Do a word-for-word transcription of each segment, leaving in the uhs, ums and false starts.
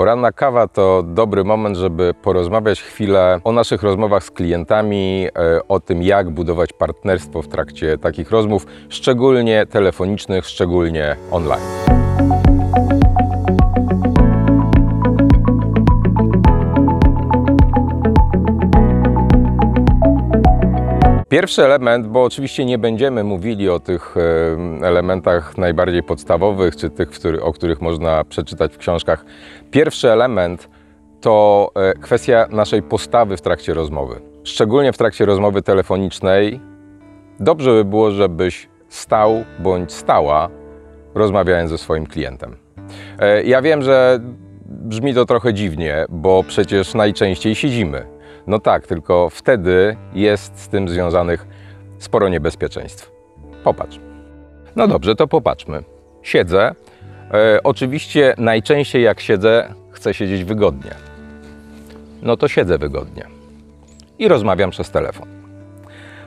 Poranna kawa to dobry moment, żeby porozmawiać chwilę o naszych rozmowach z klientami, o tym, jak budować partnerstwo w trakcie takich rozmów, szczególnie telefonicznych, szczególnie online. Pierwszy element, bo oczywiście nie będziemy mówili o tych elementach najbardziej podstawowych, czy tych, o których można przeczytać w książkach. Pierwszy element to kwestia naszej postawy w trakcie rozmowy. Szczególnie w trakcie rozmowy telefonicznej dobrze by było, żebyś stał bądź stała, rozmawiając ze swoim klientem. Ja wiem, że brzmi to trochę dziwnie, bo przecież najczęściej siedzimy. No tak, tylko wtedy jest z tym związanych sporo niebezpieczeństw. Popatrz. No dobrze, to popatrzmy. Siedzę. E, oczywiście najczęściej jak siedzę, chcę siedzieć wygodnie. No to siedzę wygodnie. I rozmawiam przez telefon.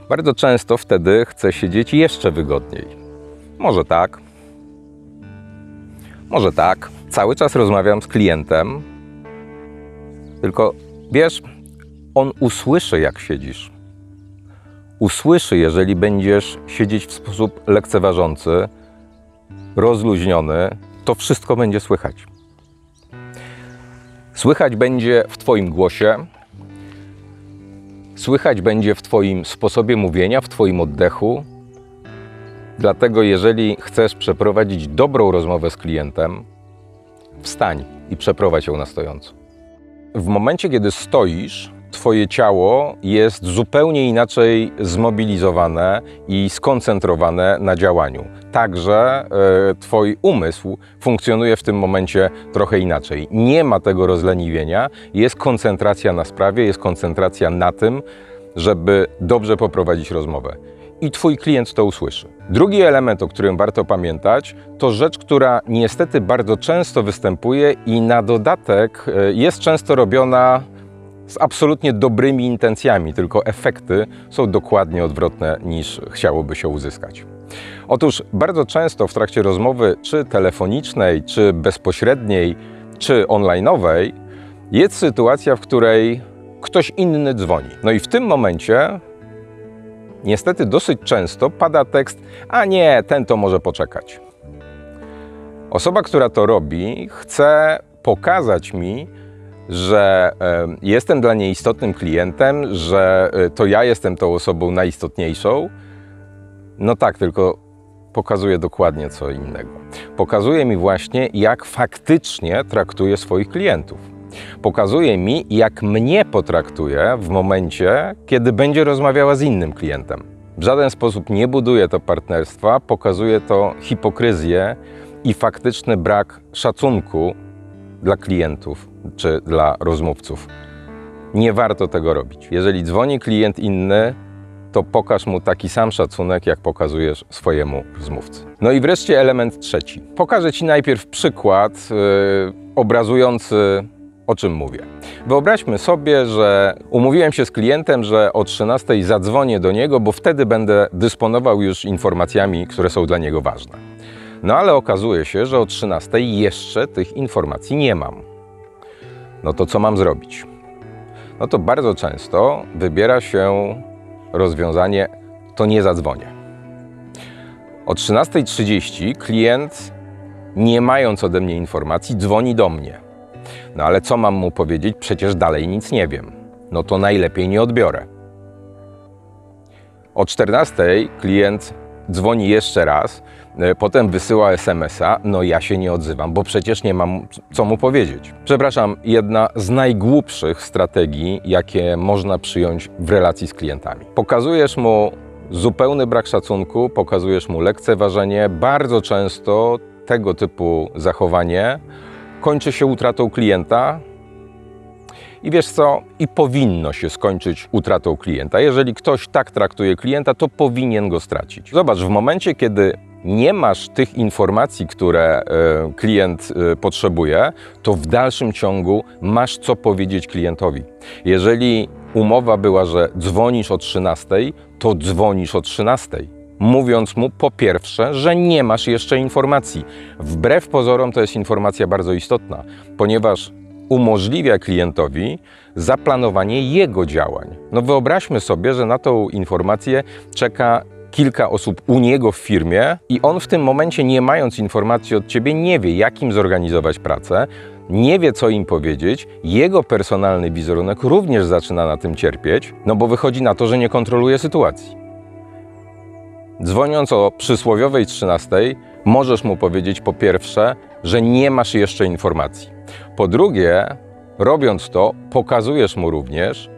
Bardzo często wtedy chcę siedzieć jeszcze wygodniej. Może tak. Może tak. Cały czas rozmawiam z klientem. Tylko wiesz, on usłyszy, jak siedzisz. Usłyszy, jeżeli będziesz siedzieć w sposób lekceważący, rozluźniony, to wszystko będzie słychać. Słychać będzie w twoim głosie, słychać będzie w twoim sposobie mówienia, w twoim oddechu. Dlatego jeżeli chcesz przeprowadzić dobrą rozmowę z klientem, wstań i przeprowadź ją na stojąco. W momencie, kiedy stoisz, twoje ciało jest zupełnie inaczej zmobilizowane i skoncentrowane na działaniu. Także y, twój umysł funkcjonuje w tym momencie trochę inaczej. Nie ma tego rozleniwienia, jest koncentracja na sprawie, jest koncentracja na tym, żeby dobrze poprowadzić rozmowę. I twój klient to usłyszy. Drugi element, o którym warto pamiętać, to rzecz, która niestety bardzo często występuje i na dodatek y, jest często robiona z absolutnie dobrymi intencjami, tylko efekty są dokładnie odwrotne, niż chciałoby się uzyskać. Otóż bardzo często w trakcie rozmowy czy telefonicznej, czy bezpośredniej, czy online'owej jest sytuacja, w której ktoś inny dzwoni. No i w tym momencie niestety dosyć często pada tekst, a nie, ten to może poczekać. Osoba, która to robi, chce pokazać mi, że y, jestem dla niej istotnym klientem, że y, to ja jestem tą osobą najistotniejszą. No tak, tylko pokazuje dokładnie co innego. Pokazuje mi właśnie, jak faktycznie traktuje swoich klientów. Pokazuje mi, jak mnie potraktuje w momencie, kiedy będzie rozmawiała z innym klientem. W żaden sposób nie buduje to partnerstwa, pokazuje to hipokryzję i faktyczny brak szacunku dla klientów czy dla rozmówców. Nie warto tego robić. Jeżeli dzwoni klient inny, to pokaż mu taki sam szacunek, jak pokazujesz swojemu rozmówcy. No i wreszcie element trzeci. Pokażę ci najpierw przykład yy, obrazujący, o czym mówię. Wyobraźmy sobie, że umówiłem się z klientem, że o trzynastej zadzwonię do niego, bo wtedy będę dysponował już informacjami, które są dla niego ważne. No ale okazuje się, że o trzynastej jeszcze tych informacji nie mam. No to co mam zrobić? No to bardzo często wybiera się rozwiązanie to nie zadzwonię. O trzynastej trzydzieści klient, nie mając ode mnie informacji, dzwoni do mnie. No ale co mam mu powiedzieć? Przecież dalej nic nie wiem. No to najlepiej nie odbiorę. O czternastej klient dzwoni jeszcze raz, potem wysyła es em es a, no ja się nie odzywam, bo przecież nie mam co mu powiedzieć. Przepraszam, jedna z najgłupszych strategii, jakie można przyjąć w relacji z klientami. Pokazujesz mu zupełny brak szacunku, pokazujesz mu lekceważenie. Bardzo często tego typu zachowanie kończy się utratą klienta. I wiesz co? I powinno się skończyć utratą klienta. Jeżeli ktoś tak traktuje klienta, to powinien go stracić. Zobacz, w momencie, kiedy nie masz tych informacji, które y, klient y, potrzebuje, to w dalszym ciągu masz co powiedzieć klientowi. Jeżeli umowa była, że dzwonisz o trzynastej, to dzwonisz o trzynastej. Mówiąc mu po pierwsze, że nie masz jeszcze informacji. Wbrew pozorom to jest informacja bardzo istotna, ponieważ umożliwia klientowi zaplanowanie jego działań. No wyobraźmy sobie, że na tą informację czeka kilka osób u niego w firmie i on w tym momencie, nie mając informacji od ciebie, nie wie, jak im zorganizować pracę, nie wie, co im powiedzieć, jego personalny wizerunek również zaczyna na tym cierpieć, no bo wychodzi na to, że nie kontroluje sytuacji. Dzwoniąc o przysłowiowej trzynastej, możesz mu powiedzieć po pierwsze, że nie masz jeszcze informacji. Po drugie, robiąc to, pokazujesz mu również,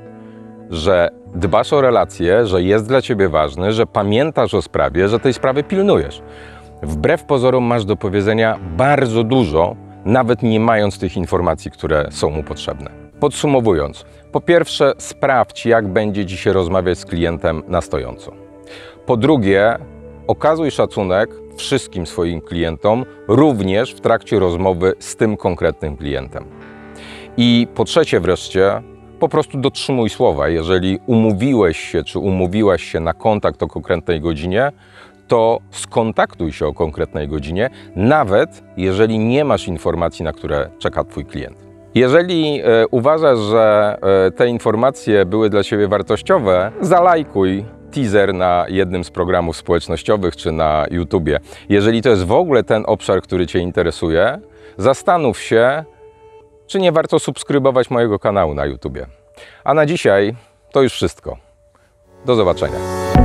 że dbasz o relacje, że jest dla ciebie ważny, że pamiętasz o sprawie, że tej sprawy pilnujesz. Wbrew pozorom masz do powiedzenia bardzo dużo, nawet nie mając tych informacji, które są mu potrzebne. Podsumowując, po pierwsze, sprawdź, jak będzie ci się rozmawiać z klientem na stojąco. Po drugie, okazuj szacunek wszystkim swoim klientom, również w trakcie rozmowy z tym konkretnym klientem. I po trzecie wreszcie, po prostu dotrzymuj słowa. Jeżeli umówiłeś się czy umówiłaś się na kontakt o konkretnej godzinie, to skontaktuj się o konkretnej godzinie, nawet jeżeli nie masz informacji, na które czeka twój klient. Jeżeli e, uważasz, że e, te informacje były dla ciebie wartościowe, zalajkuj teaser na jednym z programów społecznościowych czy na YouTubie. Jeżeli to jest w ogóle ten obszar, który cię interesuje, zastanów się, czy nie warto subskrybować mojego kanału na YouTubie. A na dzisiaj to już wszystko. Do zobaczenia.